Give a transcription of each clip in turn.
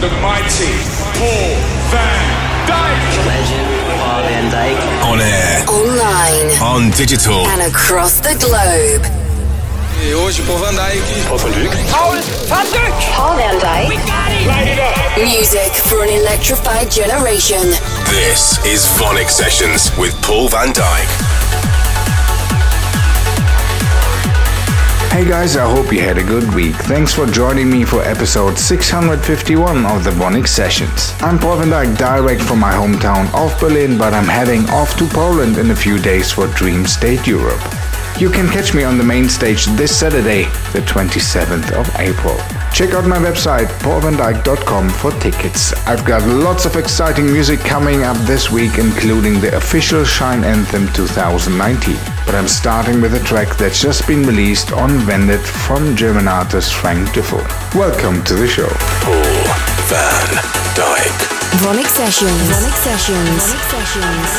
the mighty Paul Van Dyk. Legend Paul Van Dyk. On air, online, on digital, and across the globe. Hey, hoje Paul Van Dyk. Paul Van Dyk. Paul Van Dyk. Paul Van Dyk. We got it. Light it up. Music for an electrified generation. This is Vonyc Sessions with Paul Van Dyk. Hey guys, I hope you had a good week. Thanks for joining me for episode 651 of the Vonyc Sessions. I'm Paul Van Dyk, direct from my hometown of Berlin, but I'm heading off to Poland in a few days for Dream State Europe. You can catch me on the main stage this Saturday, the 27th of April. Check out my website paulvandyk.com for tickets. I've got lots of exciting music coming up this week, including the official Shine Anthem 2019. But I'm starting with a track that's just been released on Vendit from German artist Frank Diffel. Welcome to the show. Paul Van Dyk. Vonyc Sessions. Vonyc Sessions. Vonyc Sessions.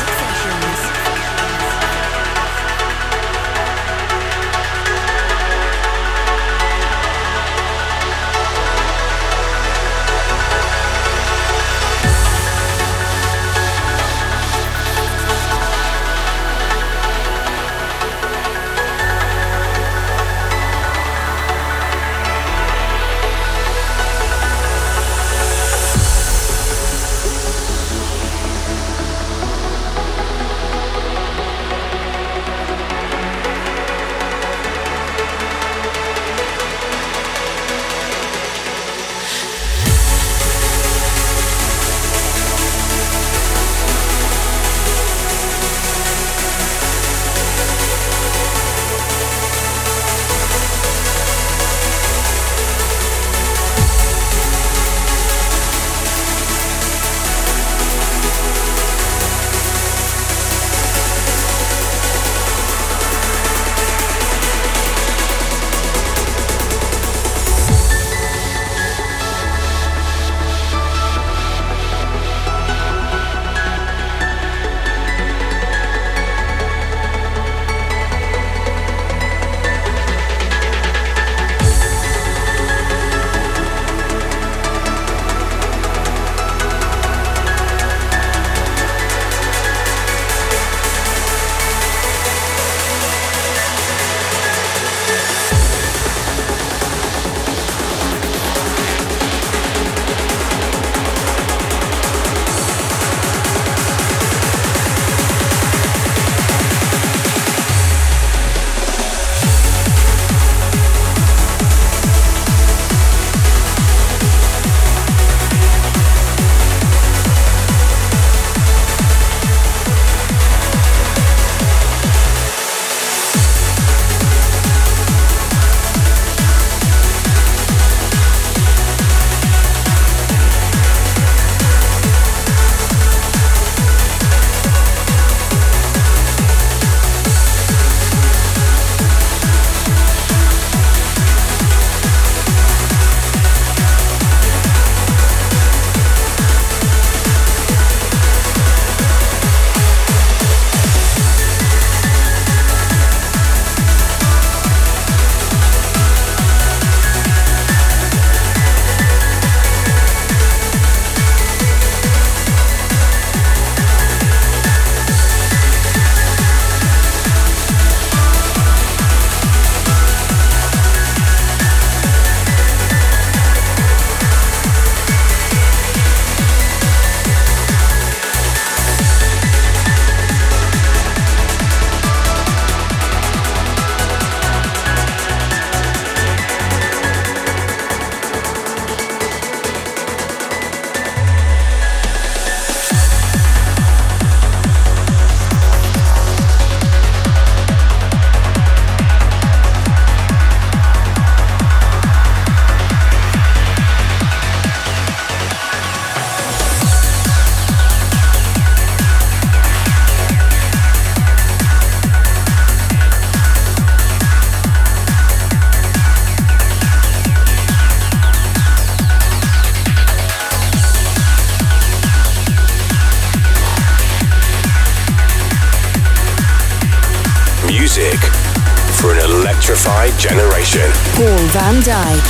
Paul Van Dyk.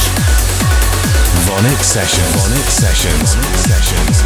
Vonyc Sessions. Vonyc Sessions. Vonyc Sessions.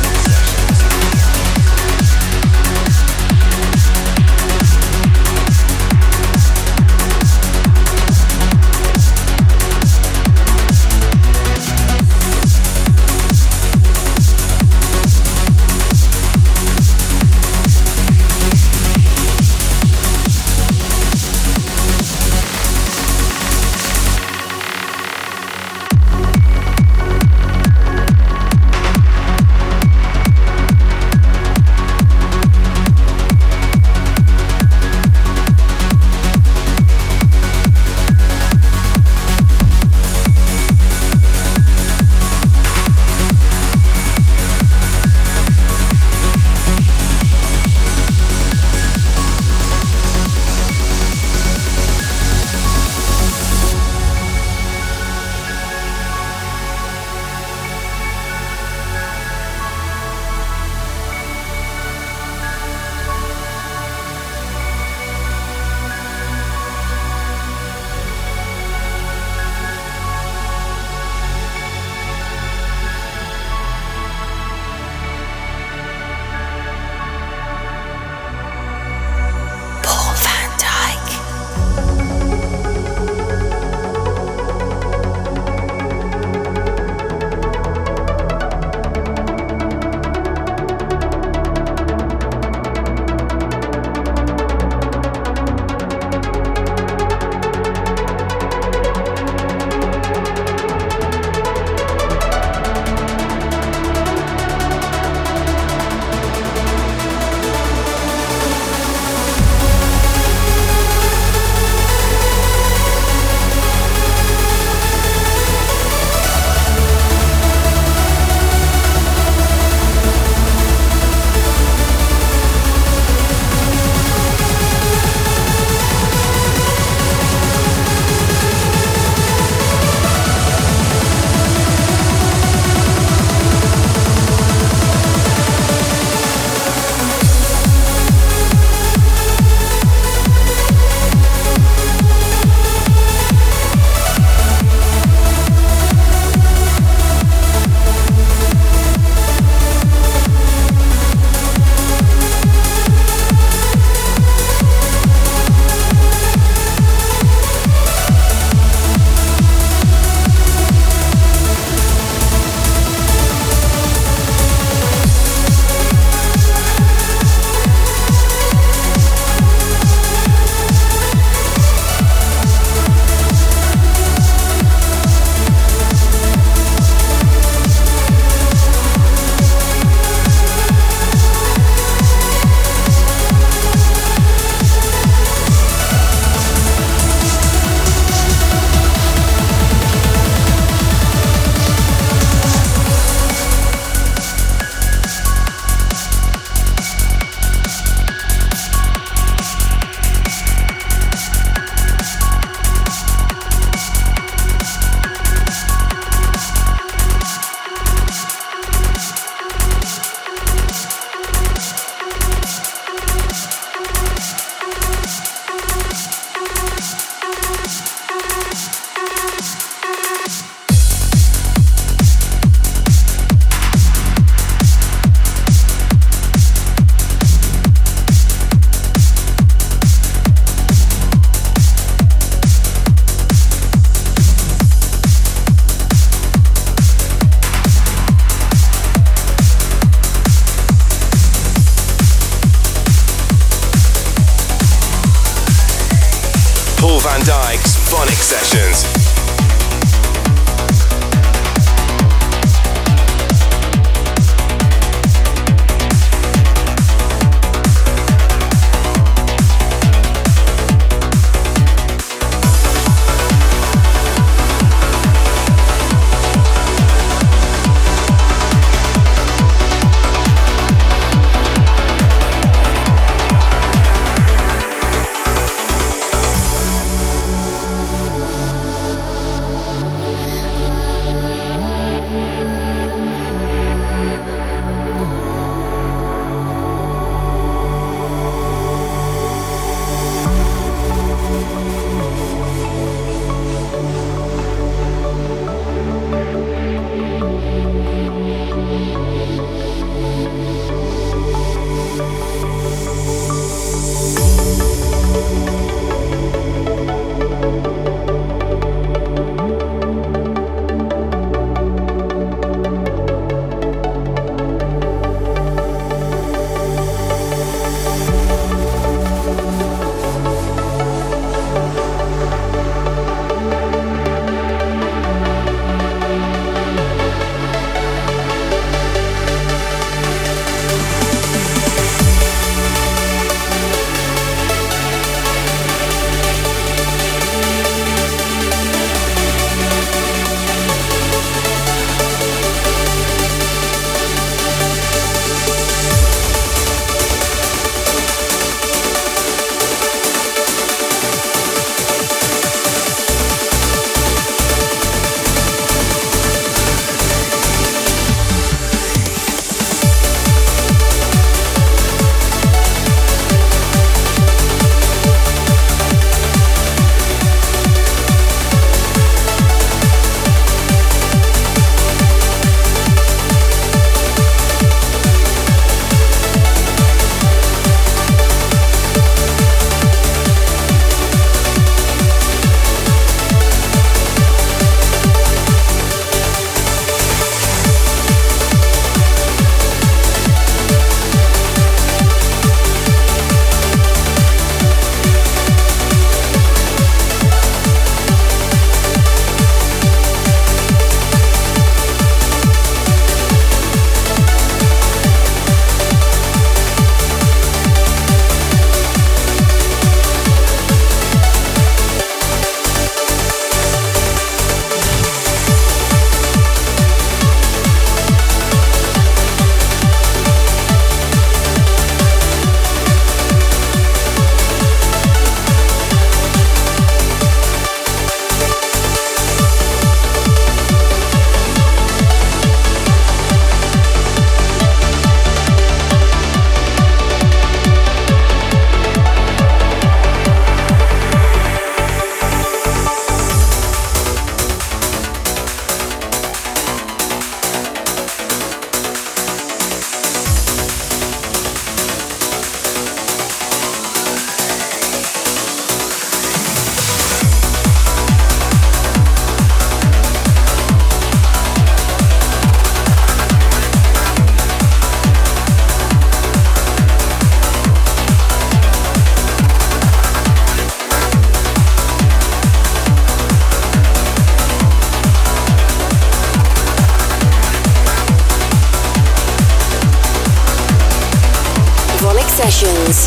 Sessions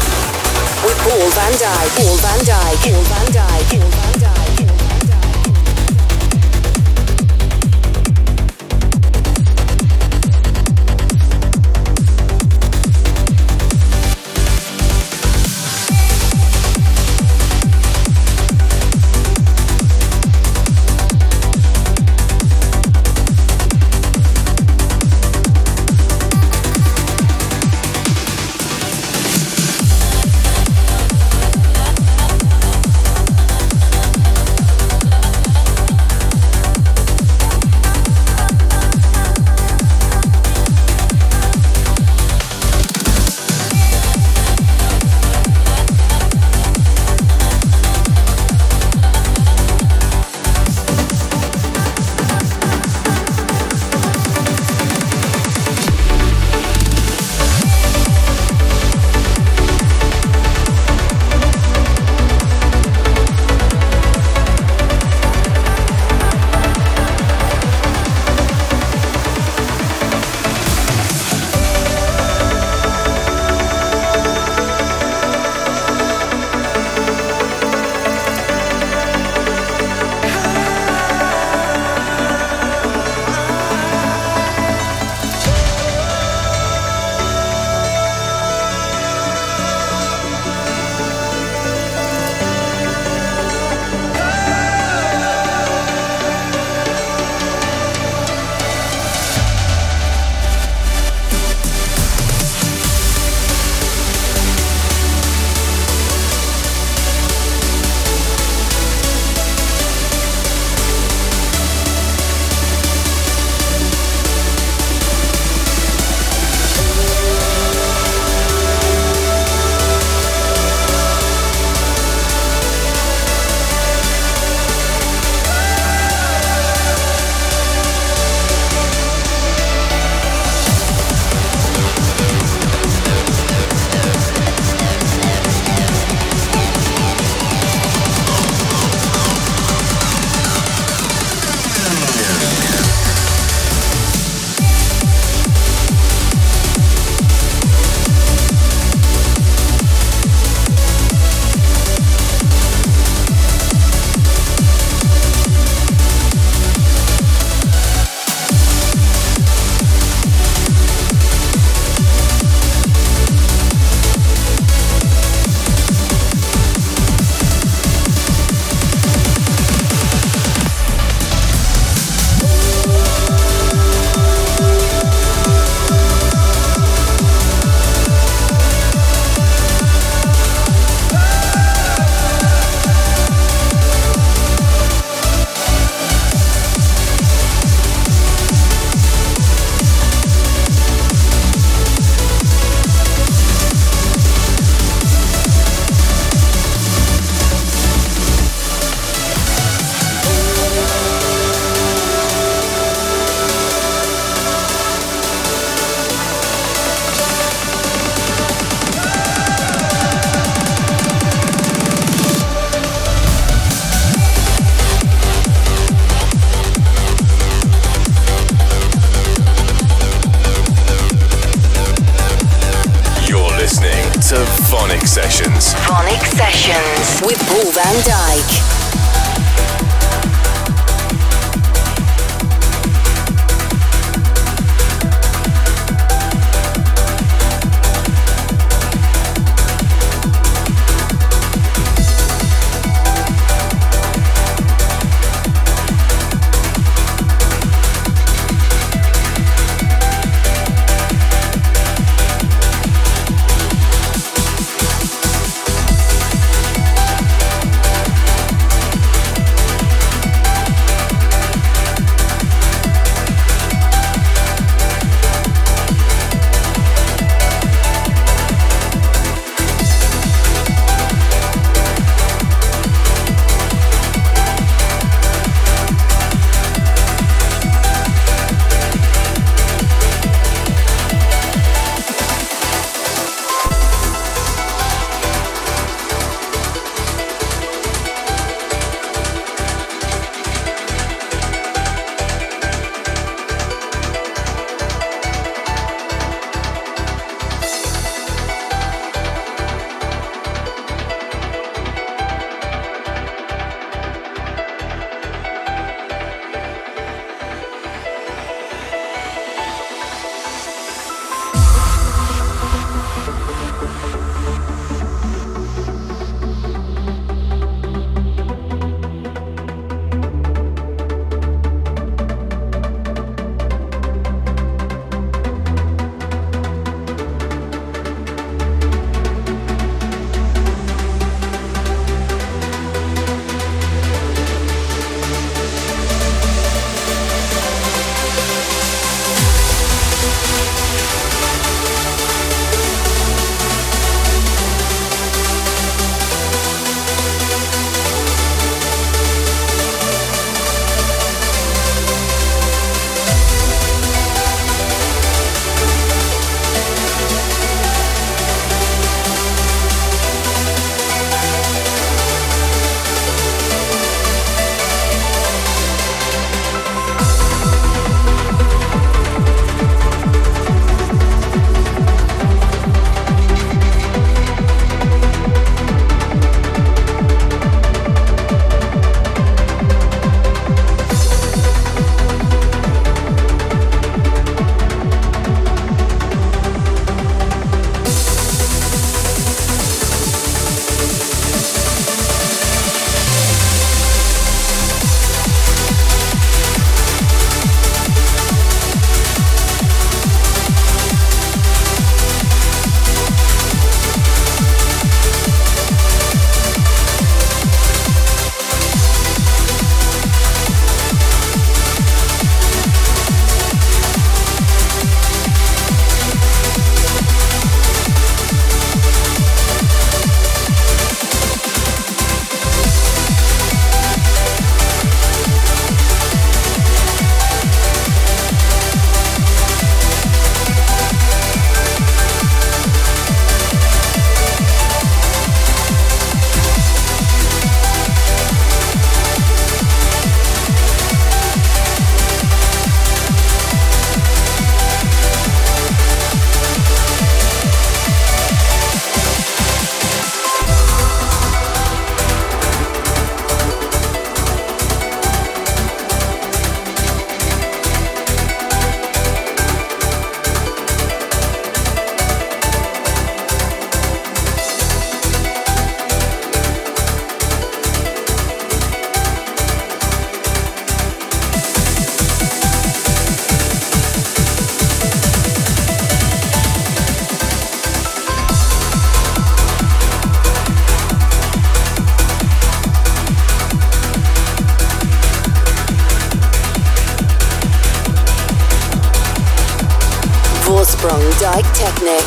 with Paul Van Dyk. Paul Van Dyk. Paul Van Dyk. Paul Van Dyk. Voorsprong Dyk Technic.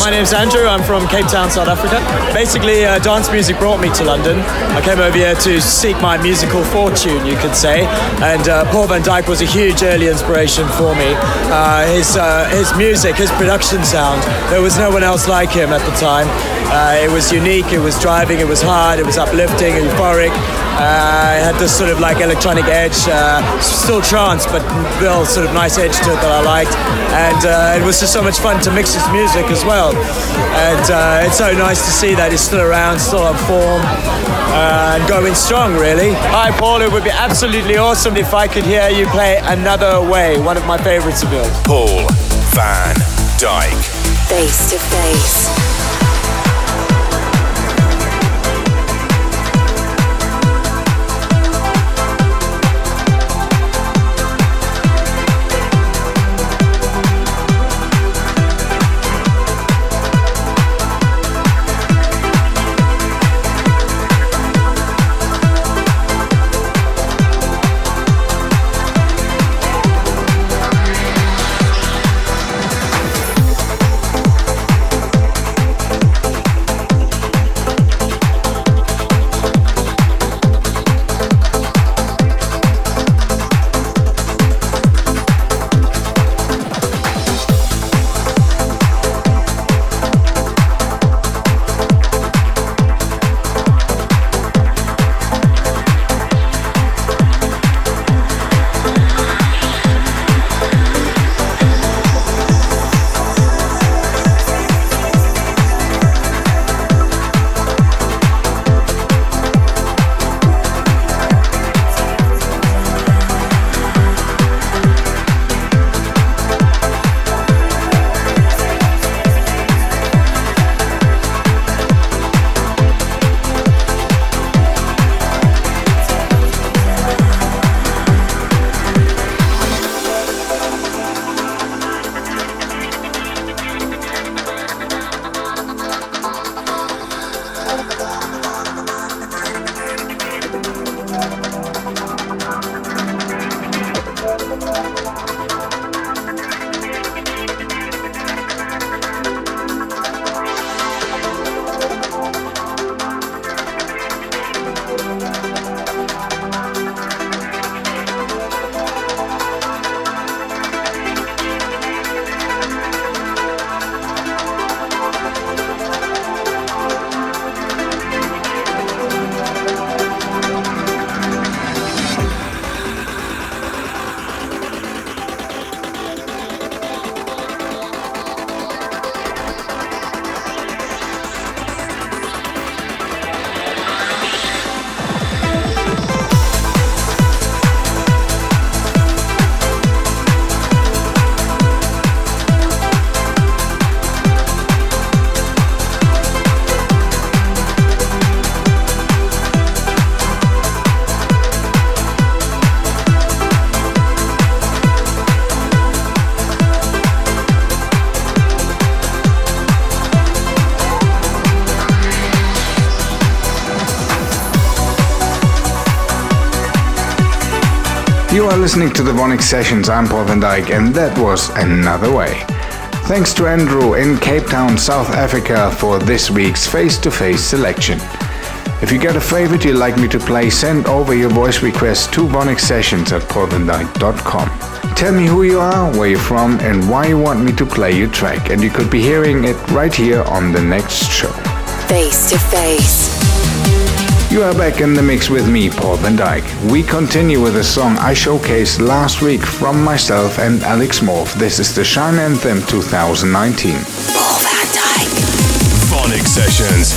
My name's Andrew, I'm from Cape Town, South Africa. Basically, dance music brought me to London. I came over here to seek my musical fortune, you could say, and Paul Van Dyk was a huge early inspiration for me. His music, his production sound, there was no one else like him at the time. It was unique, it was driving, it was hard, it was uplifting, euphoric. It had this sort of like electronic edge, still trance, but real sort of nice edge to it that I liked. And it was just so much fun to mix his music as well. And it's so nice to see that he's still around, still on form, and going strong, really. Hi, Paul. It would be absolutely awesome if I could hear you play Another Way, one of my favorites of yours. Paul Van Dyk. Face to face. You are listening to the Vonyc Sessions. I'm Paul Van Dyk, and that was Another Way. Thanks to Andrew in Cape Town, South Africa for this week's face-to-face selection. If you got a favorite you'd like me to play, send over your voice request to vonycsessions@paulvandyk.com. Tell me who you are, where you're from, and why you want me to play your track, and you could be hearing it right here on the next show. Face to face. You are back in the mix with me, Paul Van Dyk. We continue with a song I showcased last week from myself and Alex Morph. This is the Shine Anthem 2019. Paul Van Dyk. Vonyc Sessions.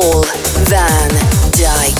Paul Van Dyk.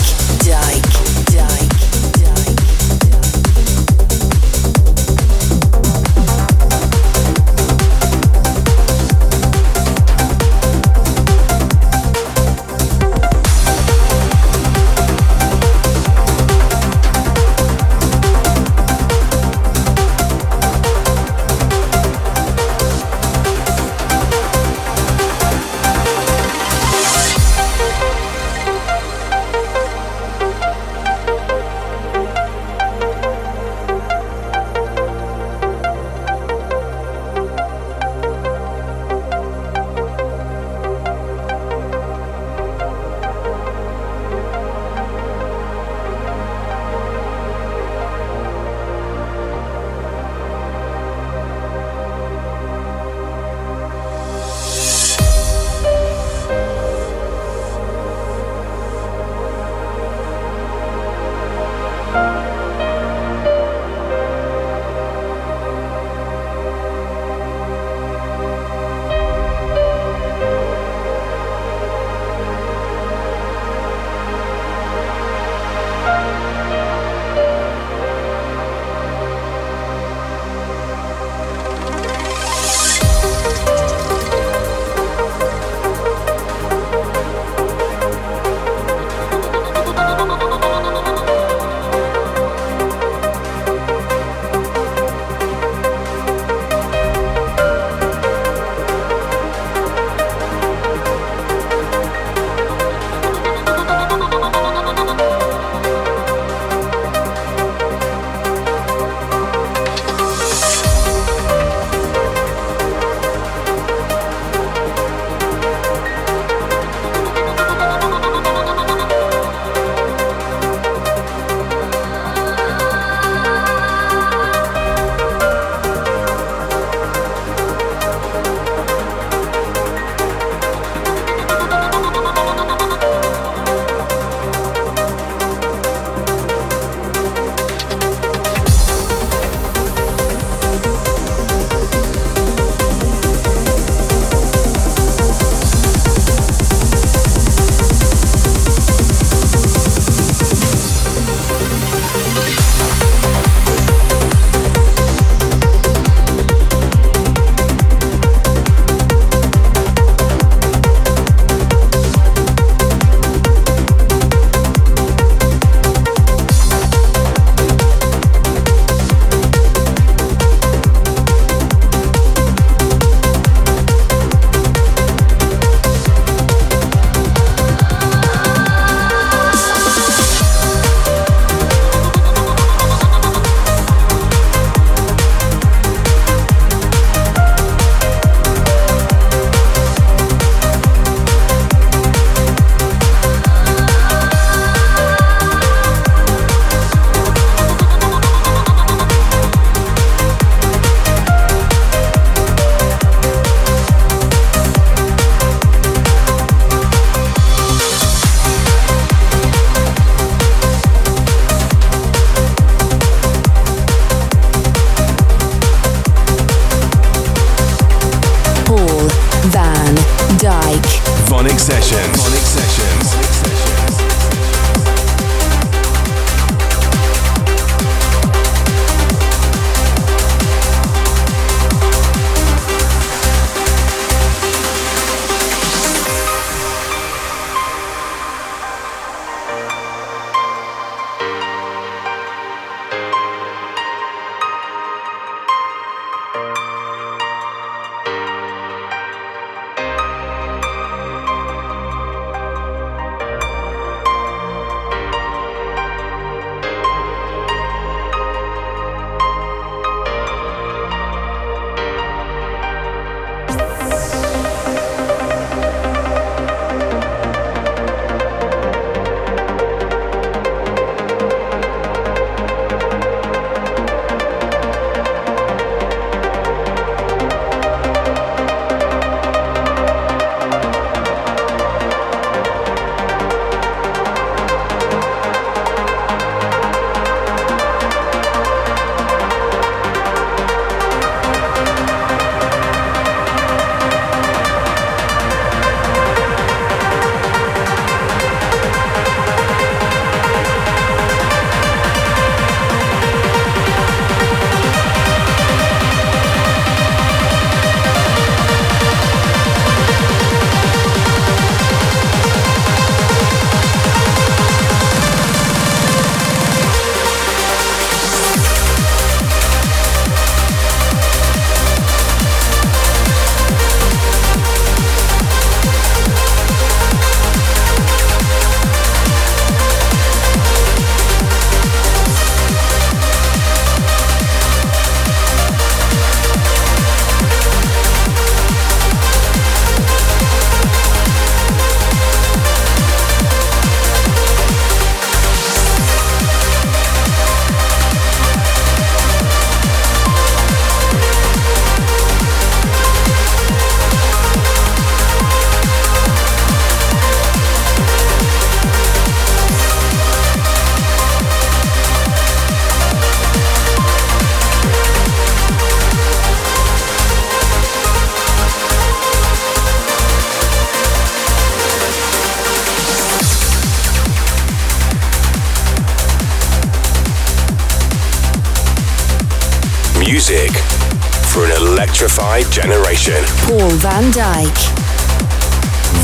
electrified generation. Paul Van Dyk.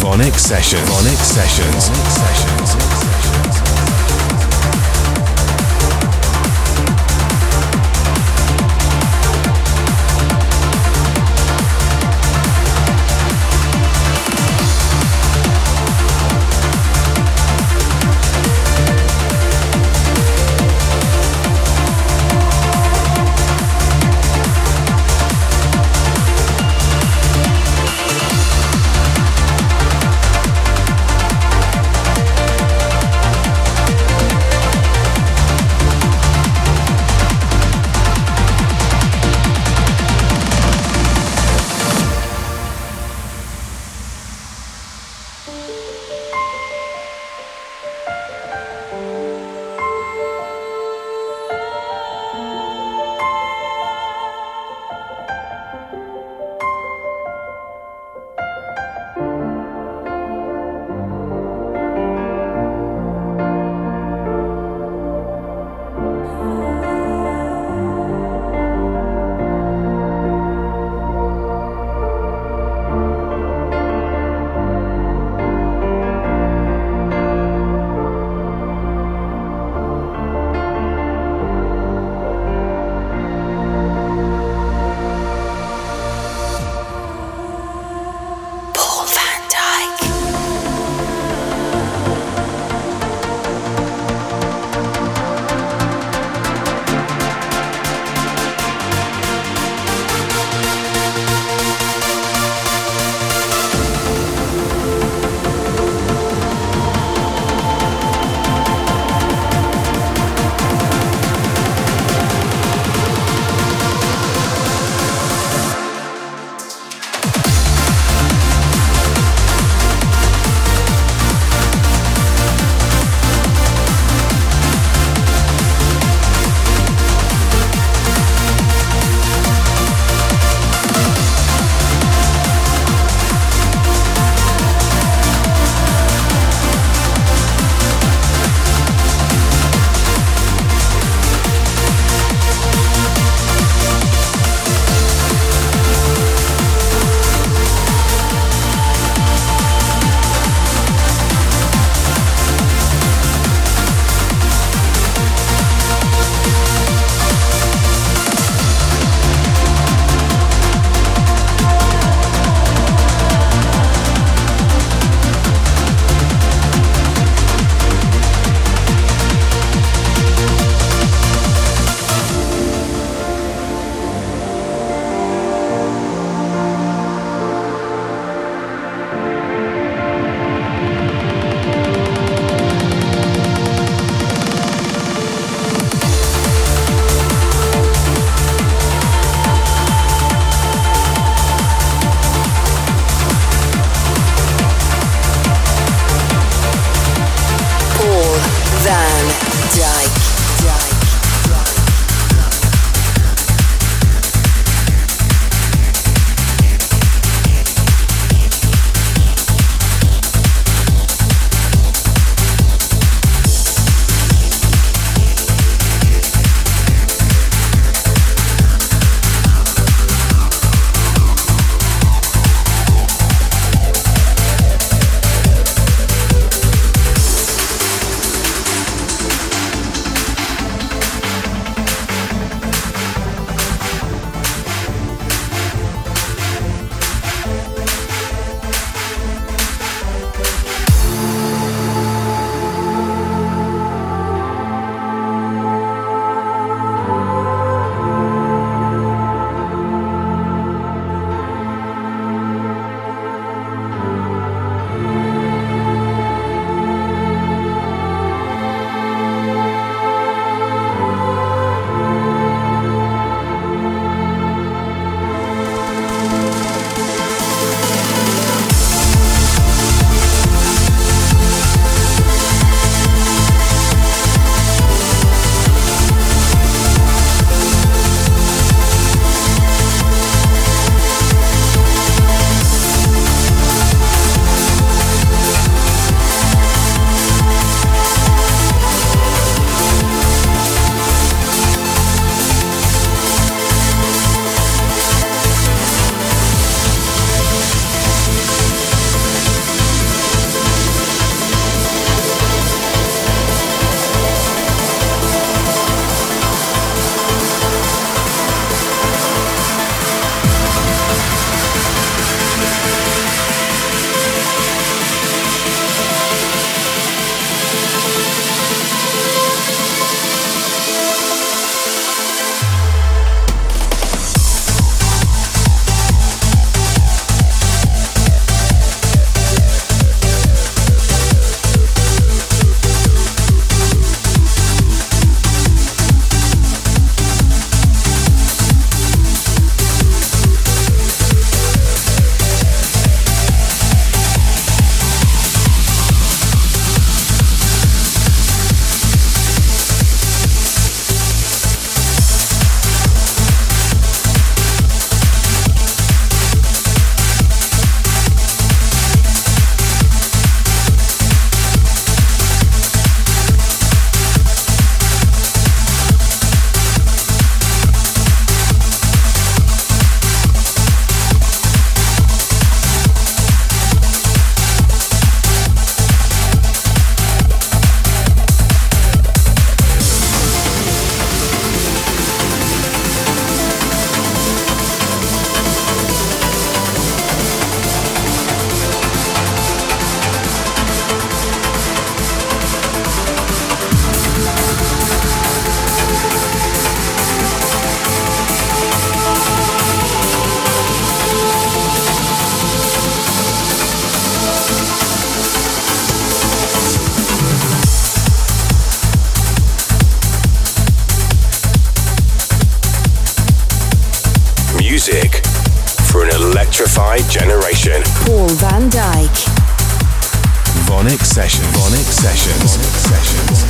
Vonyc Sessions. Vonyc Sessions. Vonyc Sessions. generation. Paul Van Dyk. Vonyc Sessions. Vonyc Sessions. Vonyc Sessions.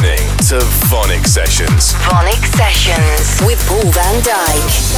listening to Vonyc Sessions. Vonyc Sessions with Paul Van Dyk.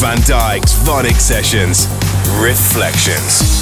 Van Dyk's Vonyc Sessions, Reflections.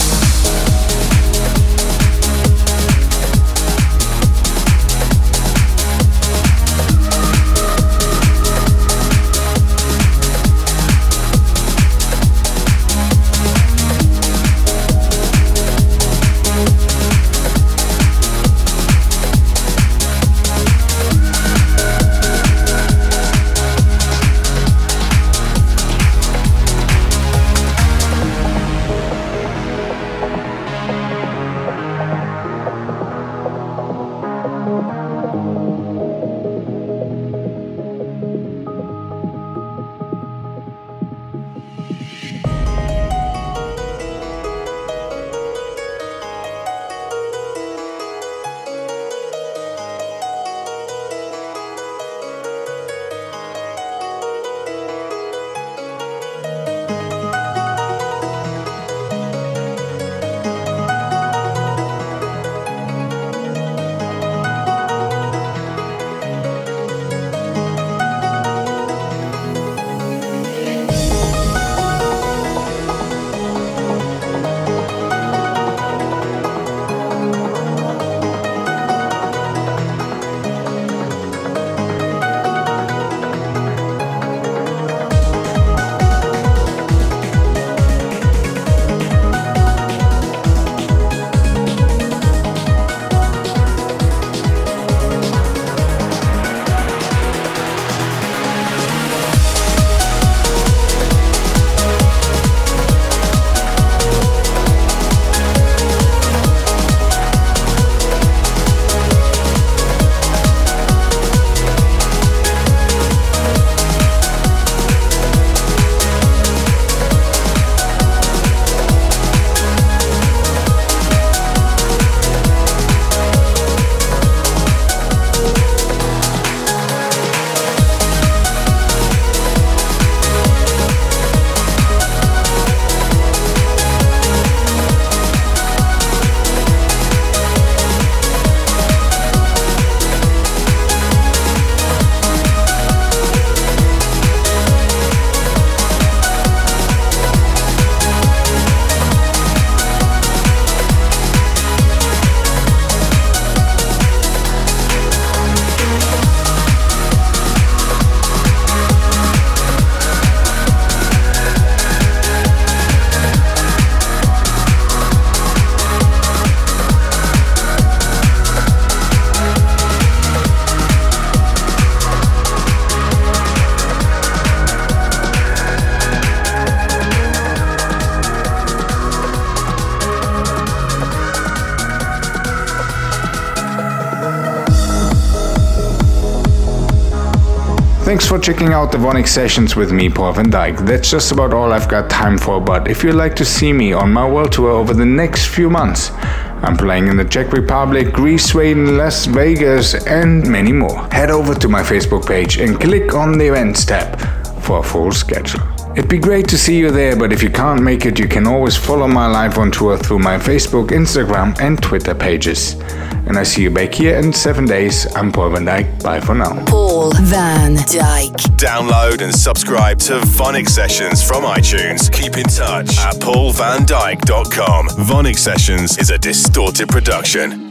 Thanks for checking out the Vonyc Sessions with me, Paul Van Dyk. That's just about all I've got time for, but if you'd like to see me on my world tour over the next few months, I'm playing in the Czech Republic, Greece, Sweden, Las Vegas, and many more. Head over to my Facebook page and click on the events tab for a full schedule. It'd be great to see you there, but if you can't make it, you can always follow my live on tour through my Facebook, Instagram, and Twitter pages. And I see you back here in 7 days. I'm Paul Van Dyk. Bye for now. Paul Van Dyk. Download and subscribe to Vonyc Sessions from iTunes. Keep in touch at paulvandyk.com. Vonyc Sessions is a Distorted production.